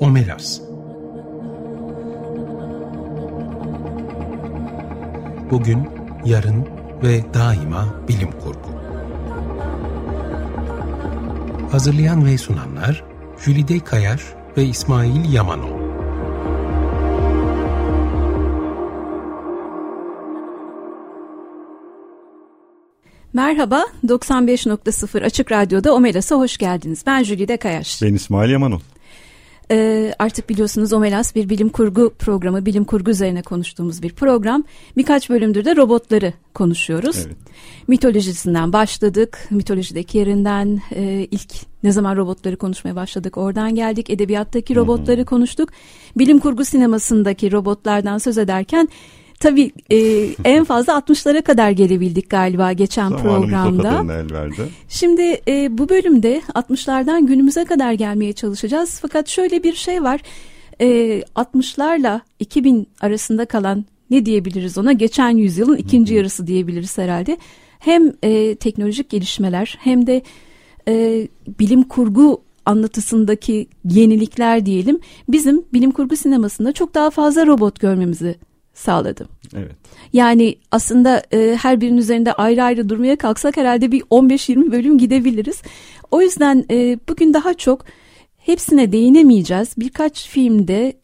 Omelas. Bugün, yarın ve daima bilim kurgu. Hazırlayan ve sunanlar Jülide Kayar ve İsmail Yamanoğlu. Merhaba, 95.0 Açık Radyo'da Omelas'a hoş geldiniz. Ben Jülide Kayar. Ben İsmail Yamanoğlu. Artık biliyorsunuz Omelas bir bilim kurgu programı, bilim kurgu üzerine konuştuğumuz bir program. Birkaç bölümdür de robotları konuşuyoruz. Evet. Mitolojisinden başladık, mitolojideki yerinden ilk ne zaman robotları konuşmaya başladık oradan geldik. Edebiyattaki robotları konuştuk. Bilim kurgu sinemasındaki robotlardan söz ederken tabii en fazla 60'lara kadar gelebildik galiba geçen programda. Şimdi bu bölümde 60'lardan günümüze kadar gelmeye çalışacağız. Fakat şöyle bir şey var. 60'larla 2000 arasında kalan ne diyebiliriz ona? Geçen yüzyılın ikinci yarısı diyebiliriz herhalde. Hem teknolojik gelişmeler hem de bilim kurgu anlatısındaki yenilikler diyelim. Bizim bilim kurgu sinemasında çok daha fazla robot görmemizi sağladım. Evet. Yani aslında her birinin üzerinde ayrı ayrı durmaya kalksak herhalde bir 15-20 bölüm gidebiliriz. O yüzden bugün daha çok hepsine değinemeyeceğiz. Birkaç filmde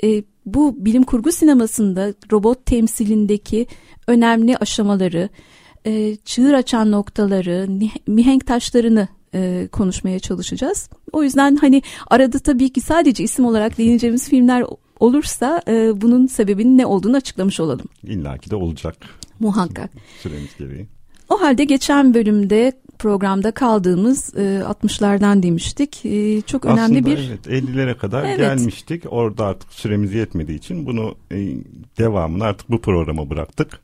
bu bilim kurgu sinemasında robot temsilindeki önemli aşamaları, çığır açan noktaları, mihenk taşlarını konuşmaya çalışacağız. O yüzden hani arada tabii ki sadece isim olarak değineceğimiz filmler olursa bunun sebebinin ne olduğunu açıklamış olalım. İllaki de olacak. Muhakkak. Süremiz gereği. O halde geçen bölümde programda kaldığımız 60'lardan demiştik. Çok aslında önemli bir... Evet, 50'lere kadar gelmiştik. Orada artık süremiz yetmediği için bunu devamını artık bu programa bıraktık.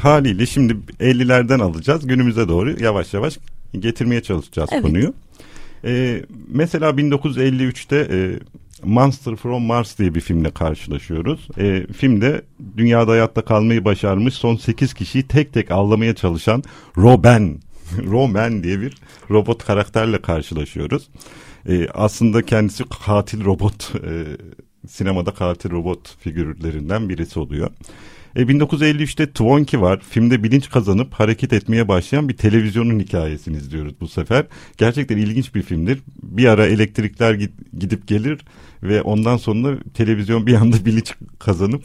Haliyle şimdi 50'lerden alacağız. Günümüze doğru yavaş yavaş getirmeye çalışacağız konuyu. Mesela 1953'te... Monster from Mars diye bir filmle karşılaşıyoruz. Filmde dünyada hayatta kalmayı başarmış son 8 kişiyi tek tek avlamaya çalışan Roman diye bir robot karakterle karşılaşıyoruz. Aslında kendisi katil robot, sinemada katil robot figürlerinden birisi oluyor. 1953'te Twonky var. Filmde bilinç kazanıp hareket etmeye başlayan bir televizyonun hikayesini izliyoruz bu sefer. Gerçekten ilginç bir filmdir. Bir ara elektrikler gidip gelir ve ondan sonra televizyon bir anda bilinç kazanıp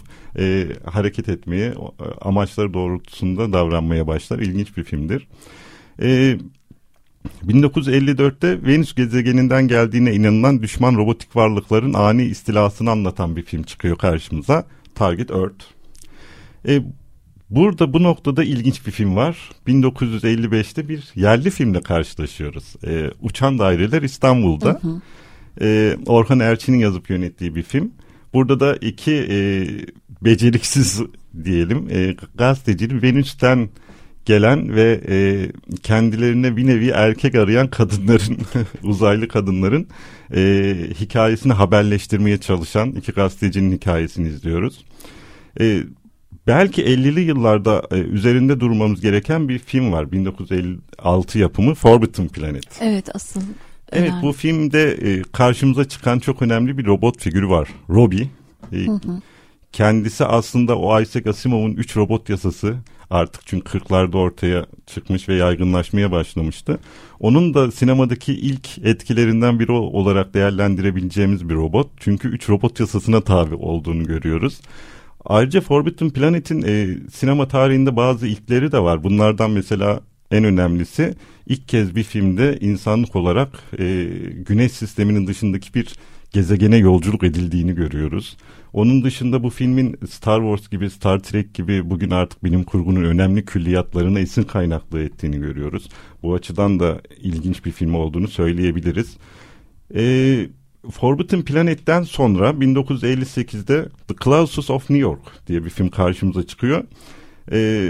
hareket etmeye, amaçları doğrultusunda davranmaya başlar. İlginç bir filmdir. 1954'te Venüs gezegeninden geldiğine inanılan düşman robotik varlıkların ani istilasını anlatan bir film çıkıyor karşımıza. Target Earth. Burada bu noktada ilginç bir film var. 1955'te bir yerli filmle karşılaşıyoruz. Uçan Daireler İstanbul'da. Orhan Erçin'in yazıp yönettiği bir film. Burada da iki beceriksiz diyelim gazeteci Venüs'ten gelen ve kendilerine bir nevi erkek arayan kadınların uzaylı kadınların hikayesini haberleştirmeye çalışan iki gazetecinin hikayesini izliyoruz. Belki 50'li yıllarda üzerinde durmamız gereken bir film var. 1956 yapımı Forbidden Planet. Evet, asıl önemli. Evet, bu filmde karşımıza çıkan çok önemli bir robot figürü var. Robbie. Kendisi aslında o Isaac Asimov'un 3 robot yasası artık çünkü 40'larda ortaya çıkmış ve yaygınlaşmaya başlamıştı. Onun da sinemadaki ilk etkilerinden biri olarak değerlendirebileceğimiz bir robot. Çünkü 3 robot yasasına tabi olduğunu görüyoruz. Ayrıca Forbidden Planet'in sinema tarihinde bazı ilkleri de var. Bunlardan mesela en önemlisi ilk kez bir filmde insanlık olarak Güneş sisteminin dışındaki bir gezegene yolculuk edildiğini görüyoruz. Onun dışında bu filmin Star Wars gibi, Star Trek gibi bugün artık bilim kurgunun önemli külliyatlarına isim kaynaklığı ettiğini görüyoruz. Bu açıdan da ilginç bir film olduğunu söyleyebiliriz. Forbidden Planet'ten sonra 1958'de The Clausus of New York diye bir film karşımıza çıkıyor.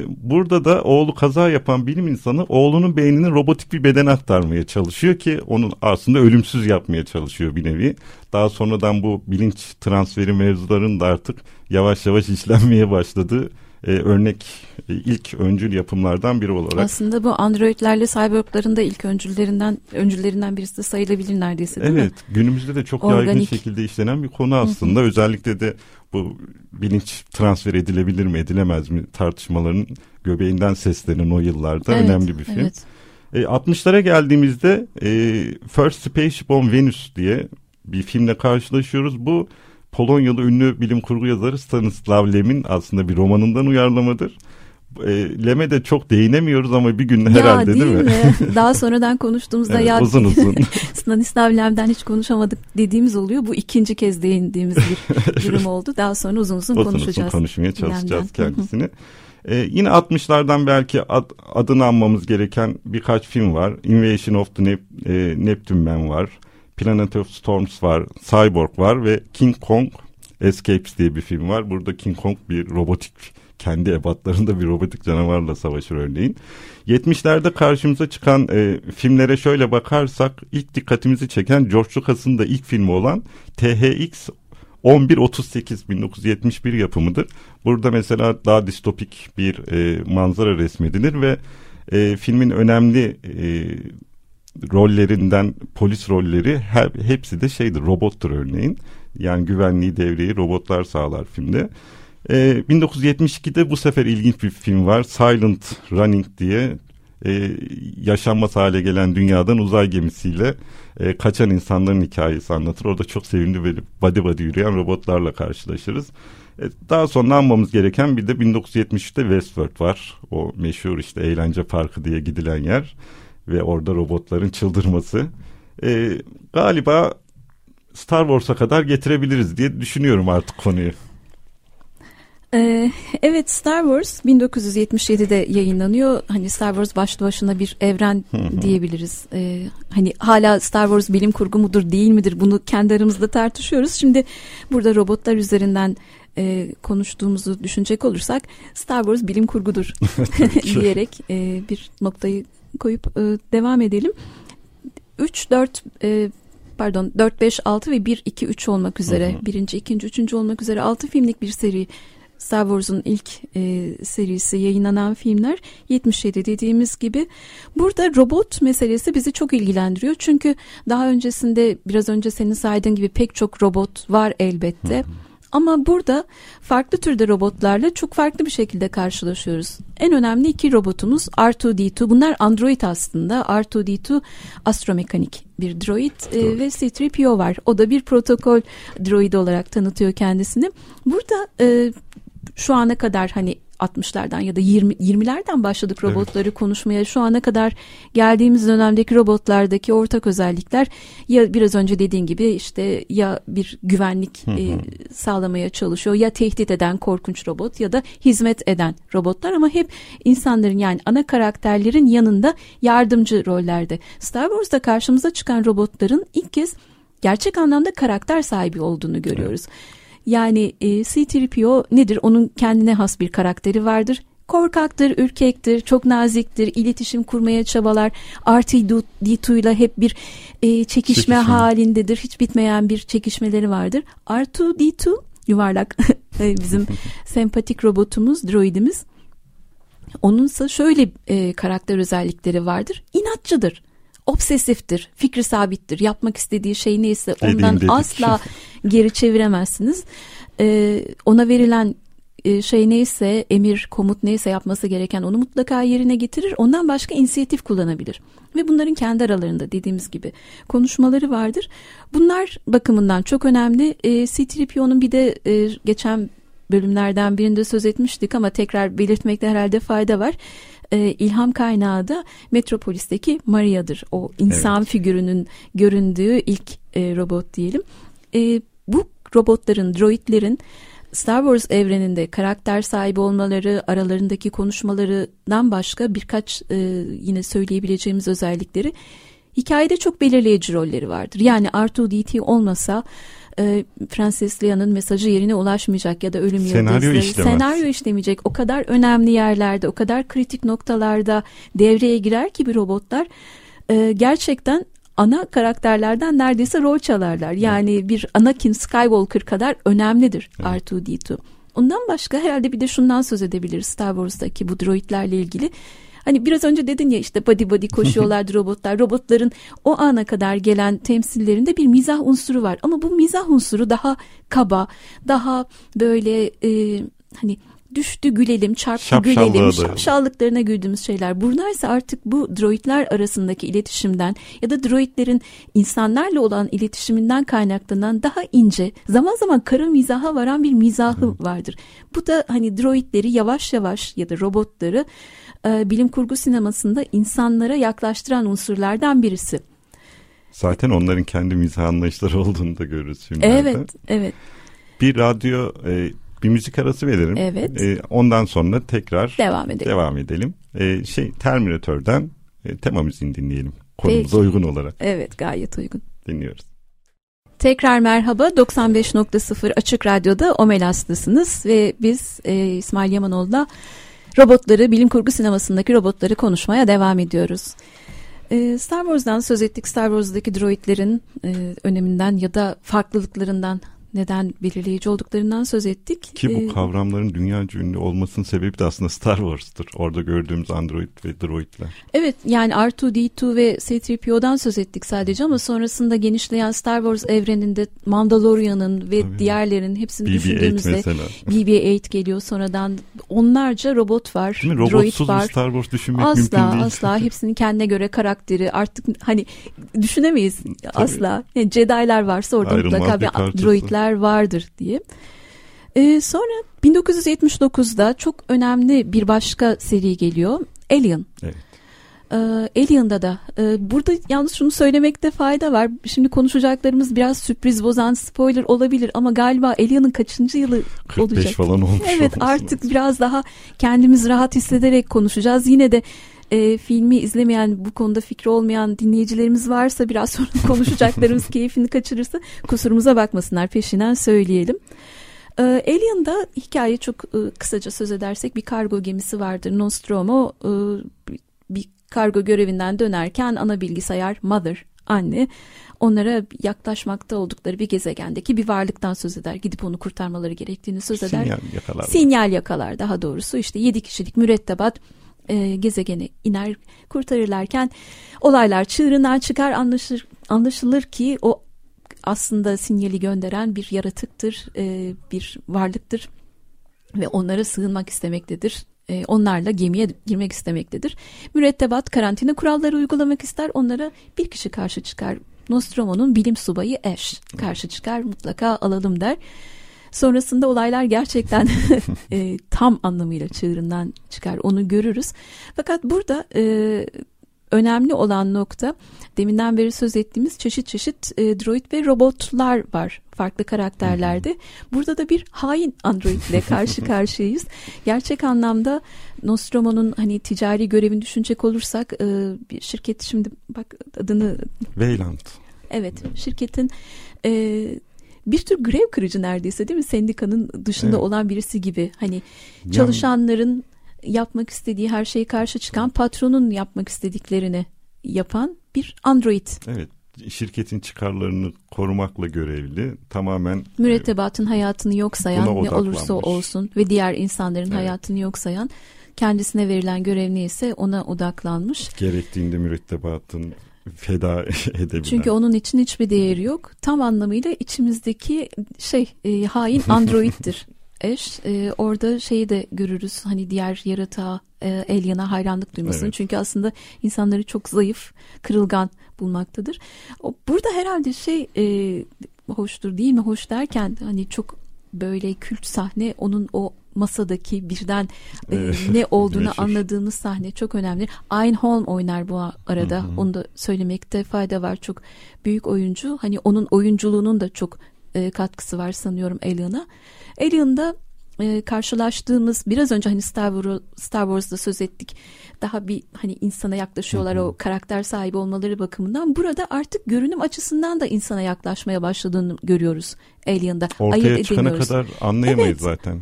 Burada da oğlu kaza yapan bilim insanı oğlunun beynine robotik bir beden aktarmaya çalışıyor ki onun aslında ölümsüz yapmaya çalışıyor bir nevi. Daha sonradan bu bilinç transferi mevzularının da artık yavaş yavaş işlenmeye başladığı örnek ilk öncül yapımlardan biri olarak. Aslında bu androidlerle cyborgların da ilk öncüllerinden birisi de sayılabilir neredeyse, değil mi? Evet, günümüzde de çok yaygın şekilde işlenen bir konu aslında. Hı-hı. Özellikle de bu bilinç transfer edilebilir mi edilemez mi tartışmalarının göbeğinden seslenen o yıllarda önemli bir film. Evet. 60'lara geldiğimizde First Spaceborn Venus diye bir filmle karşılaşıyoruz. Bu Polonyalı ünlü bilim kurgu yazarı Stanisław Lem'in aslında bir romanından uyarlamadır. Lem'e de çok değinemiyoruz ama bir gün herhalde değil mi? Daha sonradan konuştuğumuzda evet, uzun. Stanisław Lem'den hiç konuşamadık dediğimiz oluyor. Bu ikinci kez değindiğimiz bir durum oldu. Daha sonra uzun konuşacağız. Uzun konuşmaya çalışacağız kendisini. Yine 60'lardan belki adını anmamız gereken birkaç film var. Invasion of the Neptune Man var. Planet of Storms var. Cyborg var ve King Kong Escapes diye bir film var. Burada King Kong bir robotik, kendi ebatlarında bir robotik canavarla savaşır örneğin. 70'lerde karşımıza çıkan filmlere şöyle bakarsak ilk dikkatimizi çeken George Lucas'ın da ilk filmi olan THX 1138 1971 yapımıdır. Burada mesela daha distopik bir manzara resmedilir ve filmin önemli rollerinden polis rolleri hepsi de robottur örneğin. Yani güvenliği, devreyi robotlar sağlar filmde. 1972'de bu sefer ilginç bir film var. Silent Running diye yaşanmaz hale gelen dünyadan uzay gemisiyle kaçan insanların hikayesi anlatır. Orada çok sevimli böyle body yürüyen robotlarla karşılaşırız. Daha sonra anmamız gereken bir de 1973'te Westworld var. O meşhur eğlence parkı diye gidilen yer ve orada robotların çıldırması. Galiba Star Wars'a kadar getirebiliriz diye düşünüyorum artık konuyu. Evet, Star Wars 1977'de yayınlanıyor. Hani Star Wars başlı başına bir evren diyebiliriz. Hani hala Star Wars bilim kurgu mudur değil midir, bunu kendi aramızda tartışıyoruz. Şimdi burada robotlar üzerinden konuştuğumuzu düşünecek olursak Star Wars bilim kurgudur diyerek bir noktayı koyup devam edelim. 4, 5, 6 ve 1, 2, 3 olmak üzere, 1. 2. 3. olmak üzere 6 filmlik bir seri. Star Wars'un ilk serisi yayınlanan filmler 77 dediğimiz gibi. Burada robot meselesi bizi çok ilgilendiriyor. Çünkü daha öncesinde biraz önce senin saydığın gibi pek çok robot var elbette. Ama burada farklı türde robotlarla çok farklı bir şekilde karşılaşıyoruz. En önemli iki robotumuz R2-D2. Bunlar android aslında. R2-D2 astromekanik bir droid ve C-3PO var. O da bir protokol droidi olarak tanıtıyor kendisini. Burada şu ana kadar hani 60'lardan ya da 20'lerden başladık robotları konuşmaya. Şu ana kadar geldiğimiz dönemdeki robotlardaki ortak özellikler ya biraz önce dediğin gibi ya bir güvenlik sağlamaya çalışıyor, ya tehdit eden korkunç robot ya da hizmet eden robotlar, ama hep insanların yani ana karakterlerin yanında yardımcı rollerde. Star Wars'ta karşımıza çıkan robotların ilk kez gerçek anlamda karakter sahibi olduğunu görüyoruz. Evet. Yani C-3PO nedir? Onun kendine has bir karakteri vardır. Korkaktır, ürkektir, çok naziktir, iletişim kurmaya çabalar. R2-D2 ile hep bir çekişme halindedir. Hiç bitmeyen bir çekişmeleri vardır. R2-D2 yuvarlak bizim sempatik robotumuz, droidimiz. Onunsa şöyle karakter özellikleri vardır. İnatçıdır. Obsesiftir, fikri sabittir. Yapmak istediği şey neyse ondan asla geri çeviremezsiniz. Ona verilen şey neyse, emir, komut neyse yapması gereken onu mutlaka yerine getirir. Ondan başka inisiyatif kullanabilir. Ve bunların kendi aralarında dediğimiz gibi konuşmaları vardır. Bunlar bakımından çok önemli. C-3PO'nun bir de geçen bölümlerden birinde söz etmiştik ama tekrar belirtmekte herhalde fayda var. İlham kaynağı da Metropolis'teki Maria'dır. O insan figürünün göründüğü ilk robot diyelim. Bu robotların, droidlerin Star Wars evreninde karakter sahibi olmaları, aralarındaki konuşmalarından başka birkaç yine söyleyebileceğimiz özellikleri, hikayede çok belirleyici rolleri vardır. Yani R2-D2 olmasa Princess Leia'nın mesajı yerine ulaşmayacak ya da ölüm yıldızları senaryo işlemeyecek. O kadar önemli yerlerde, o kadar kritik noktalarda devreye girer ki bir robotlar gerçekten ana karakterlerden neredeyse rol çalarlar. Yani bir Anakin Skywalker kadar önemlidir R2-D2. Ondan başka herhalde bir de şundan söz edebiliriz Star Wars'daki bu droidlerle ilgili. Hani biraz önce dedin ya işte body koşuyorlardı robotlar. Robotların o ana kadar gelen temsillerinde bir mizah unsuru var. Ama bu mizah unsuru daha kaba, daha böyle hani düştü gülelim, çarptı gülelim, şapşallıklarına güldüğümüz şeyler. Bunlarsa artık bu droidler arasındaki iletişimden ya da droidlerin insanlarla olan iletişiminden kaynaklanan daha ince, zaman zaman kara mizaha varan bir mizahı vardır. Bu da hani droidleri yavaş yavaş ya da robotları bilim kurgu sinemasında insanlara yaklaştıran unsurlardan birisi. Zaten onların kendi mizah anlayışları olduğunu da görürüz filmlerde. Evet. Bir radyo, bir müzik arası verelim. Evet. Ondan sonra tekrar devam edelim. Terminator'dan tema müziğini dinleyelim. Konumuza uygun olarak. Evet, gayet uygun. Dinliyoruz. Tekrar merhaba, 95.0 Açık Radyo'da Omelas'tasınız ve biz İsmail Yamanoğlu'la robotları, bilim kurgu sinemasındaki robotları konuşmaya devam ediyoruz. Star Wars'dan söz ettik. Star Wars'daki droidlerin öneminden ya da farklılıklarından, neden belirleyici olduklarından söz ettik. Ki bu kavramların dünyaca ünlü olmasının sebebi de aslında Star Wars'tır. Orada gördüğümüz android ve droidler. Evet, yani R2-D2 ve C-3PO'dan söz ettik sadece ama sonrasında genişleyen Star Wars evreninde Mandalorian'ın ve diğerlerinin hepsini düşündüğümüzde BB-8 geliyor sonradan. Onlarca robot var, droid var. Robotsuz bir Star Wars düşünmek asla, mümkün değil. Asla hepsinin kendine göre karakteri, artık hani düşünemeyiz asla. Yani Jedi'ler varsa orada mutlaka bir droidler vardır diye. Sonra 1979'da çok önemli bir başka seri geliyor. Alien. Evet. Alien'da da burada yalnız şunu söylemekte fayda var. Şimdi konuşacaklarımız biraz sürpriz bozan, spoiler olabilir ama galiba Alien'ın kaçıncı yılı 45 olacak? 45 falan olmuş. Evet, artık biraz daha kendimiz rahat hissederek konuşacağız. Yine de filmi izlemeyen, bu konuda fikri olmayan dinleyicilerimiz varsa, biraz sonra konuşacaklarımız keyfini kaçırırsa kusurumuza bakmasınlar, peşinden söyleyelim. Alien'da hikaye çok kısaca söz edersek, bir kargo gemisi vardır, Nostromo. Bir kargo görevinden dönerken ana bilgisayar Mother, anne, onlara yaklaşmakta oldukları bir gezegendeki bir varlıktan söz eder. Gidip onu kurtarmaları gerektiğini söz eder. Sinyal yakalar daha doğrusu. İşte 7 kişilik mürettebat gezegene iner, kurtarırlarken olaylar çığırından çıkar, anlaşılır ki o aslında sinyali gönderen bir yaratıktır, bir varlıktır ve onlara sığınmak istemektedir. Onlarla gemiye girmek istemektedir. Mürettebat karantina kuralları uygulamak ister, onlara bir kişi karşı çıkar. Nostromo'nun bilim subayı Ash karşı çıkar, mutlaka alalım der. Sonrasında olaylar gerçekten tam anlamıyla çığırından çıkar. Onu görürüz. Fakat burada önemli olan nokta, deminden beri söz ettiğimiz çeşit droid ve robotlar var farklı karakterlerde. Burada da bir hain androidle karşı karşıyayız. Gerçek anlamda Nostromo'nun hani ticari görevini düşünecek olursak bir şirket, şimdi bak adını... Weyland. Evet, şirketin... bir tür grev kırıcı neredeyse, değil mi? Sendikanın dışında olan birisi gibi. Hani çalışanların yapmak istediği her şeye karşı çıkan, patronun yapmak istediklerini yapan bir android. Evet. Şirketin çıkarlarını korumakla görevli, tamamen mürettebatın hayatını yok sayan, ne olursa olsun ve diğer insanların hayatını yok sayan, kendisine verilen görev neyse ona odaklanmış. Gerektiğinde mürettebatın feda edebilen. Çünkü onun için hiçbir değeri yok. Tam anlamıyla içimizdeki hain android'tir. Ash. Orada şeyi de görürüz. Hani diğer yaratığa, Alien'a hayranlık duymasını. Evet. Çünkü aslında insanları çok zayıf, kırılgan bulmaktadır. Burada herhalde hoştur değil mi? Hoş derken hani çok böyle kült sahne, onun o masadaki birden ne olduğunu anladığımız sahne çok önemli. Einholm oynar bu arada. Onu da söylemekte fayda var. Çok büyük oyuncu. Hani onun oyunculuğunun da çok katkısı var sanıyorum Alien'a. Alien'da karşılaştığımız, biraz önce hani Star Wars'da söz ettik. Daha bir hani insana yaklaşıyorlar o karakter sahibi olmaları bakımından. Burada artık görünüm açısından da insana yaklaşmaya başladığını görüyoruz Alien'da. Ortaya çıkana kadar anlayamayız zaten.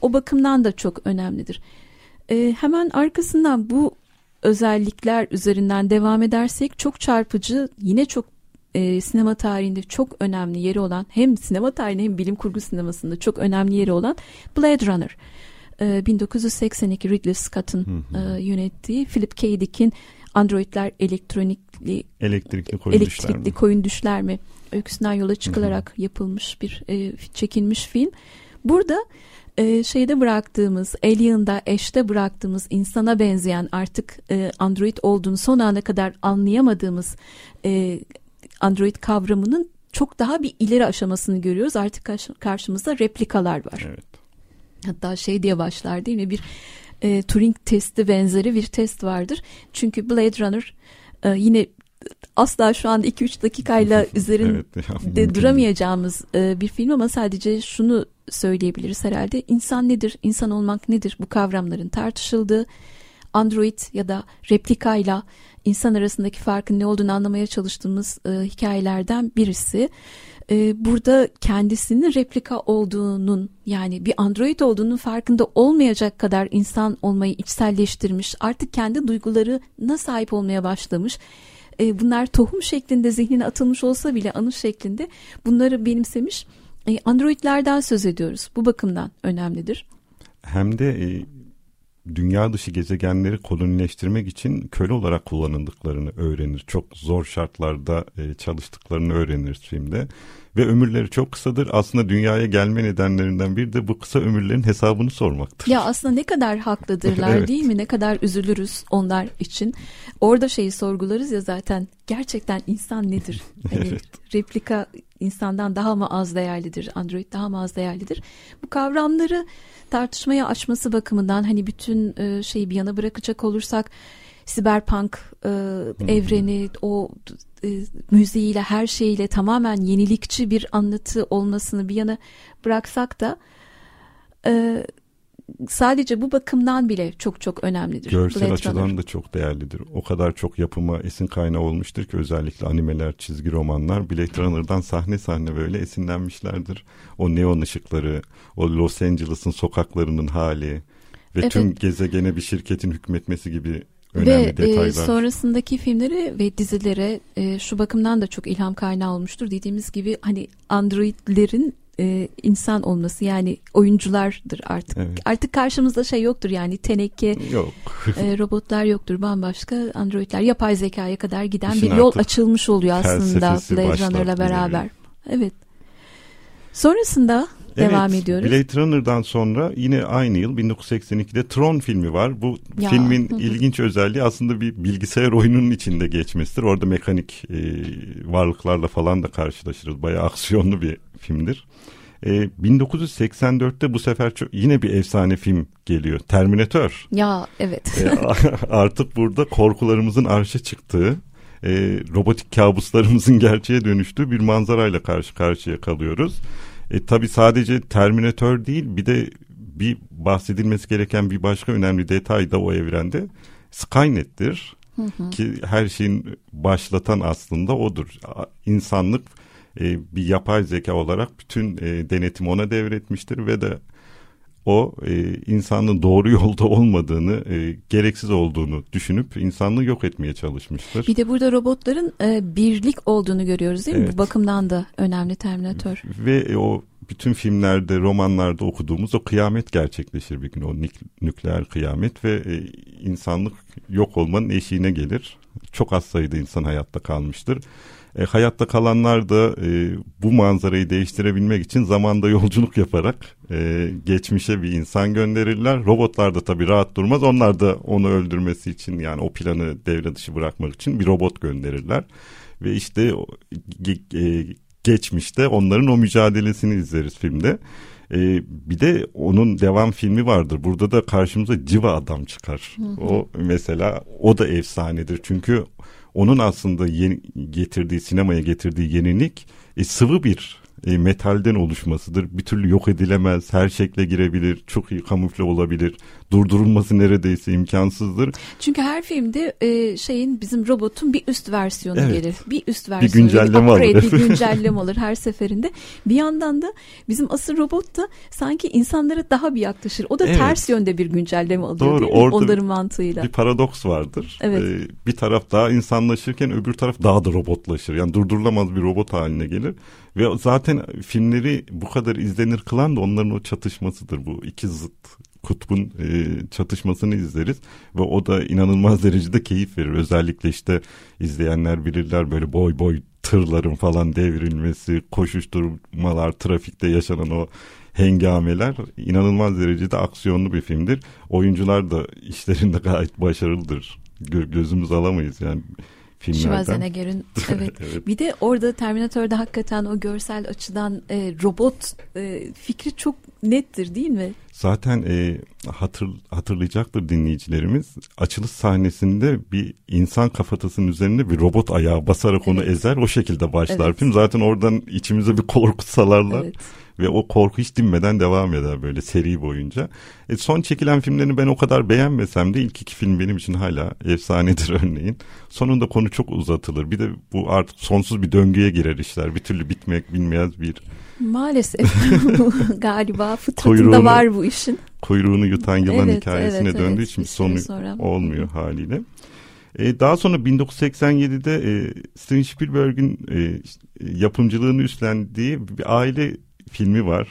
O bakımdan da çok önemlidir. Hemen arkasından bu özellikler üzerinden devam edersek, çok çarpıcı, yine çok sinema tarihinde çok önemli yeri olan, hem sinema tarihinde hem bilim kurgu sinemasında çok önemli yeri olan Blade Runner. 1982 Ridley Scott'ın yönettiği, Philip K. Dick'in Androidler elektrikli koyun düşler mi öyküsünden yola çıkılarak yapılmış bir çekilmiş film. Burada şeyde bıraktığımız, Alien'da, Ash'te bıraktığımız insana benzeyen, artık Android olduğunu son ana kadar anlayamadığımız Android kavramının çok daha bir ileri aşamasını görüyoruz. Artık karşımızda replikalar var. Evet. Hatta şey diye başlar değil mi, bir Turing testi benzeri bir test vardır. Çünkü Blade Runner yine asla şu anda 2-3 dakikayla üzerinde evet, duramayacağımız bir film, ama sadece şunu söyleyebiliriz herhalde. İnsan nedir? İnsan olmak nedir? Bu kavramların tartışıldığı, Android ya da replikayla insan arasındaki farkın ne olduğunu anlamaya çalıştığımız hikayelerden birisi. Burada kendisinin replika olduğunun, yani bir android olduğunun farkında olmayacak kadar insan olmayı içselleştirmiş, artık kendi duygularına sahip olmaya başlamış. Bunlar tohum şeklinde zihnine atılmış olsa bile anı şeklinde bunları benimsemiş androidlerden söz ediyoruz. Bu bakımdan önemlidir. Hem de dünya dışı gezegenleri kolonileştirmek için köle olarak kullanıldıklarını öğrenir. Çok zor şartlarda çalıştıklarını öğreniriz filmde. Ve ömürleri çok kısadır. Aslında dünyaya gelme nedenlerinden biri de bu kısa ömürlerin hesabını sormaktır. Ya aslında ne kadar haklıdırlar evet, değil mi? Ne kadar üzülürüz onlar için. Orada şeyi sorgularız ya zaten. Gerçekten insan nedir? Hani evet. Replika insandan daha mı az değerlidir? Android daha mı az değerlidir? Bu kavramları tartışmaya açması bakımından, hani bütün şeyi bir yana bırakacak olursak, Cyberpunk evreni, o müziğiyle, her şeyiyle tamamen yenilikçi bir anlatı olmasını bir yana bıraksak da sadece bu bakımdan bile çok çok önemlidir. Görsel Blade açıdan Runner da çok değerlidir. O kadar çok yapıma esin kaynağı olmuştur ki özellikle animeler, çizgi romanlar Blade Runner'dan sahne sahne böyle esinlenmişlerdir. O neon ışıkları, o Los Angeles'ın sokaklarının hali ve evet, tüm gezegene bir şirketin hükmetmesi gibi önemli detaylar. Ve sonrasındaki filmlere ve dizilere şu bakımdan da çok ilham kaynağı olmuştur. Dediğimiz gibi hani androidlerin insan olması, yani oyunculardır artık. Evet. Artık karşımızda şey yoktur, yani teneke yok. Robotlar yoktur, bambaşka androidler, yapay zekaya kadar giden İşin bir yol açılmış oluyor aslında Blade Runner'la beraber. Yani. Evet. Sonrasında devam ediyoruz. Blade Runner'dan sonra yine aynı yıl 1982'de Tron filmi var. Bu filmin ilginç özelliği aslında bir bilgisayar oyununun içinde geçmesidir. Orada mekanik varlıklarla falan da karşılaşırız. Bayağı aksiyonlu bir filmdir. 1984'te bu sefer yine bir efsane film geliyor. Terminator. Ya evet. Artık burada korkularımızın arşa çıktığı, robotik kabuslarımızın gerçeğe dönüştüğü bir manzarayla karşı karşıya kalıyoruz. Tabii sadece Terminator değil, bir de bir bahsedilmesi gereken bir başka önemli detay da o evrende Skynet'tir. Ki her şeyin başlatan aslında odur. İnsanlık bir yapay zeka olarak bütün denetimi ona devretmiştir ve de o insanın doğru yolda olmadığını, gereksiz olduğunu düşünüp insanlığı yok etmeye çalışmıştır. Bir de burada robotların birlik olduğunu görüyoruz değil mi? Evet. Bu bakımdan da önemli Terminator. Ve o bütün filmlerde, romanlarda okuduğumuz o kıyamet gerçekleşir bir gün. O nükleer kıyamet ve insanlık yok olmanın eşiğine gelir. Çok az sayıda insan hayatta kalmıştır. Hayatta kalanlar da bu manzarayı değiştirebilmek için zamanda yolculuk yaparak geçmişe bir insan gönderirler. Robotlar da tabii rahat durmaz. Onlar da onu öldürmesi için, yani o planı devre dışı bırakmak için bir robot gönderirler. Ve işte geçmişte onların o mücadelesini izleriz filmde. Bir de onun devam filmi vardır. Burada da karşımıza Civa Adam çıkar. O mesela, o da efsanedir. Çünkü onun aslında sinemaya getirdiği yenilik sıvı bir metalden oluşmasıdır. Bir türlü yok edilemez, her şekle girebilir, çok iyi kamufle olabilir. durdurulması neredeyse imkansızdır. Çünkü her filmde bizim robotun bir üst versiyonu gelir. Bir üst versiyonu, bir güncelleme alır. Bir güncelleme alır her seferinde. Bir yandan da bizim asıl robot da sanki insanlara daha bir yaklaşır. O da ters yönde bir güncelleme alıyor. Doğru, değil mi? Onların mantığıyla. Bir paradoks vardır. Evet. Bir taraf daha insanlaşırken öbür taraf daha da robotlaşır. Yani durdurulamaz bir robot haline gelir. Ve zaten filmleri bu kadar izlenir kılan da onların o çatışmasıdır. Bu iki zıt kutbun çatışmasını izleriz ve o da inanılmaz derecede keyif verir. Özellikle izleyenler bilirler, böyle boy boy tırların falan devrilmesi, koşuşturmalar, trafikte yaşanan o hengameler inanılmaz derecede aksiyonlu bir filmdir. Oyuncular da işlerinde gayet başarılıdır. Gözümüz alamayız yani. Schwarzenegger'in evet. Bir de orada Terminator'da hakikaten o görsel açıdan robot fikri çok nettir, değil mi? Zaten hatırlayacaktır dinleyicilerimiz. Açılış sahnesinde bir insan kafatasının üzerine bir robot ayağı basarak onu ezer, o şekilde başlar film. Zaten oradan içimize bir korku salarlar. Evet. Ve o korku hiç dinmeden devam eder böyle seri boyunca. Son çekilen filmlerini ben o kadar beğenmesem de ilk iki film benim için hala efsanedir örneğin. Sonunda konu çok uzatılır. Bir de bu artık sonsuz bir döngüye girer işler. Bir türlü bitmek bilmez bir... Maalesef galiba fıtratında var bu işin. Kuyruğunu yutan yılan hikayesine döndüğü için sonu olmuyor haliyle. Daha sonra 1987'de Steven Spielberg'in yapımcılığını üstlendiği bir aile filmi var.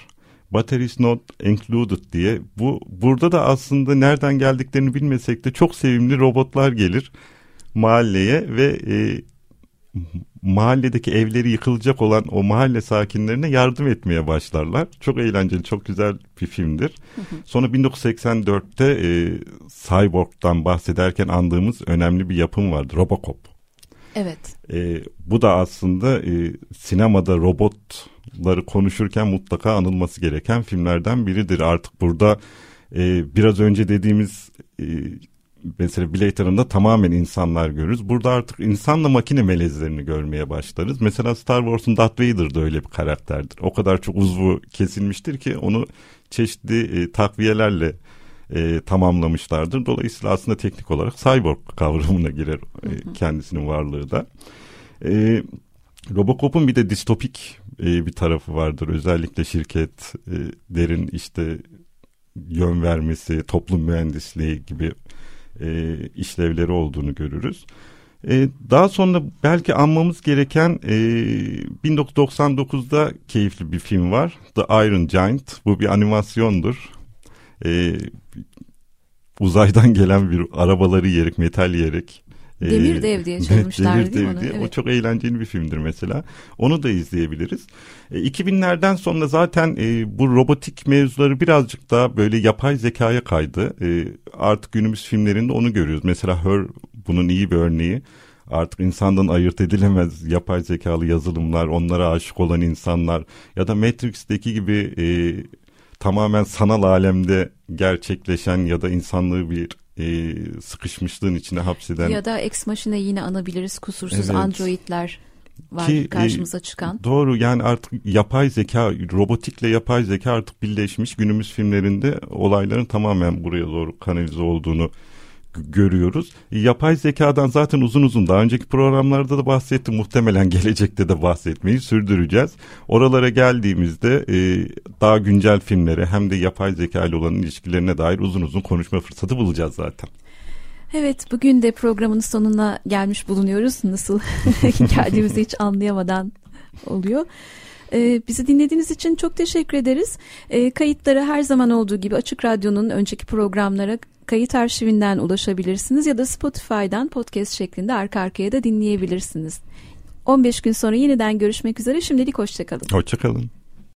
Batteries Not Included diye. Burada da aslında nereden geldiklerini bilmesek de çok sevimli robotlar gelir mahalleye ve mahalledeki evleri yıkılacak olan o mahalle sakinlerine yardım etmeye başlarlar. Çok eğlenceli, çok güzel bir filmdir. Sonra 1984'te Cyborg'dan bahsederken andığımız önemli bir yapım vardı. RoboCop. Evet. Bu da aslında sinemada robotları konuşurken mutlaka anılması gereken filmlerden biridir. Artık burada biraz önce dediğimiz... mesela Blade Runner'da tamamen insanlar görürüz. Burada artık insanla makine melezlerini görmeye başlarız. Mesela Star Wars'un Darth Vader da öyle bir karakterdir. O kadar çok uzvu kesilmiştir ki onu çeşitli takviyelerle tamamlamışlardır. Dolayısıyla aslında teknik olarak cyborg kavramına girer kendisinin varlığı da. RoboCop'un bir de distopik bir tarafı vardır. Özellikle şirketlerin yön vermesi, toplum mühendisliği gibi işlevleri olduğunu görürüz. Daha sonra belki anmamız gereken 1999'da keyifli bir film var. The Iron Giant. Bu bir animasyondur. Uzaydan gelen bir arabaları yiyerek, metal yiyerek. Demir Dev diye çalmışlar. Demir Dev diye. O çok eğlenceli bir filmdir mesela. Onu da izleyebiliriz. 2000'lerden sonra zaten bu robotik mevzuları birazcık daha böyle yapay zekaya kaydı. Artık günümüz filmlerinde onu görüyoruz. Mesela Her bunun iyi bir örneği. Artık insandan ayırt edilemez yapay zekalı yazılımlar, onlara aşık olan insanlar ya da Matrix'teki gibi tamamen sanal alemde gerçekleşen ya da insanlığı bir sıkışmışlığın içine hapseden ya da Ex Machina'yı yine anabiliriz, kusursuz androidler var ki karşımıza çıkan. Doğru, yani artık yapay zeka, robotikle yapay zeka artık birleşmiş. Günümüz filmlerinde olayların tamamen buraya doğru kanalize olduğunu görüyoruz. Yapay zekadan zaten uzun daha önceki programlarda da bahsettim. Muhtemelen gelecekte de bahsetmeyi sürdüreceğiz. Oralara geldiğimizde daha güncel filmlere hem de yapay zeka ile olan ilişkilerine dair uzun konuşma fırsatı bulacağız zaten. Evet, bugün de programın sonuna gelmiş bulunuyoruz. Nasıl geldiğimizi hiç anlayamadan oluyor. Bizi dinlediğiniz için çok teşekkür ederiz. Kayıtları her zaman olduğu gibi Açık Radyo'nun önceki programlara kayıt arşivinden ulaşabilirsiniz ya da Spotify'dan podcast şeklinde arka arkaya da dinleyebilirsiniz. 15 gün sonra yeniden görüşmek üzere. Şimdilik hoşça kalın. Hoşça kalın.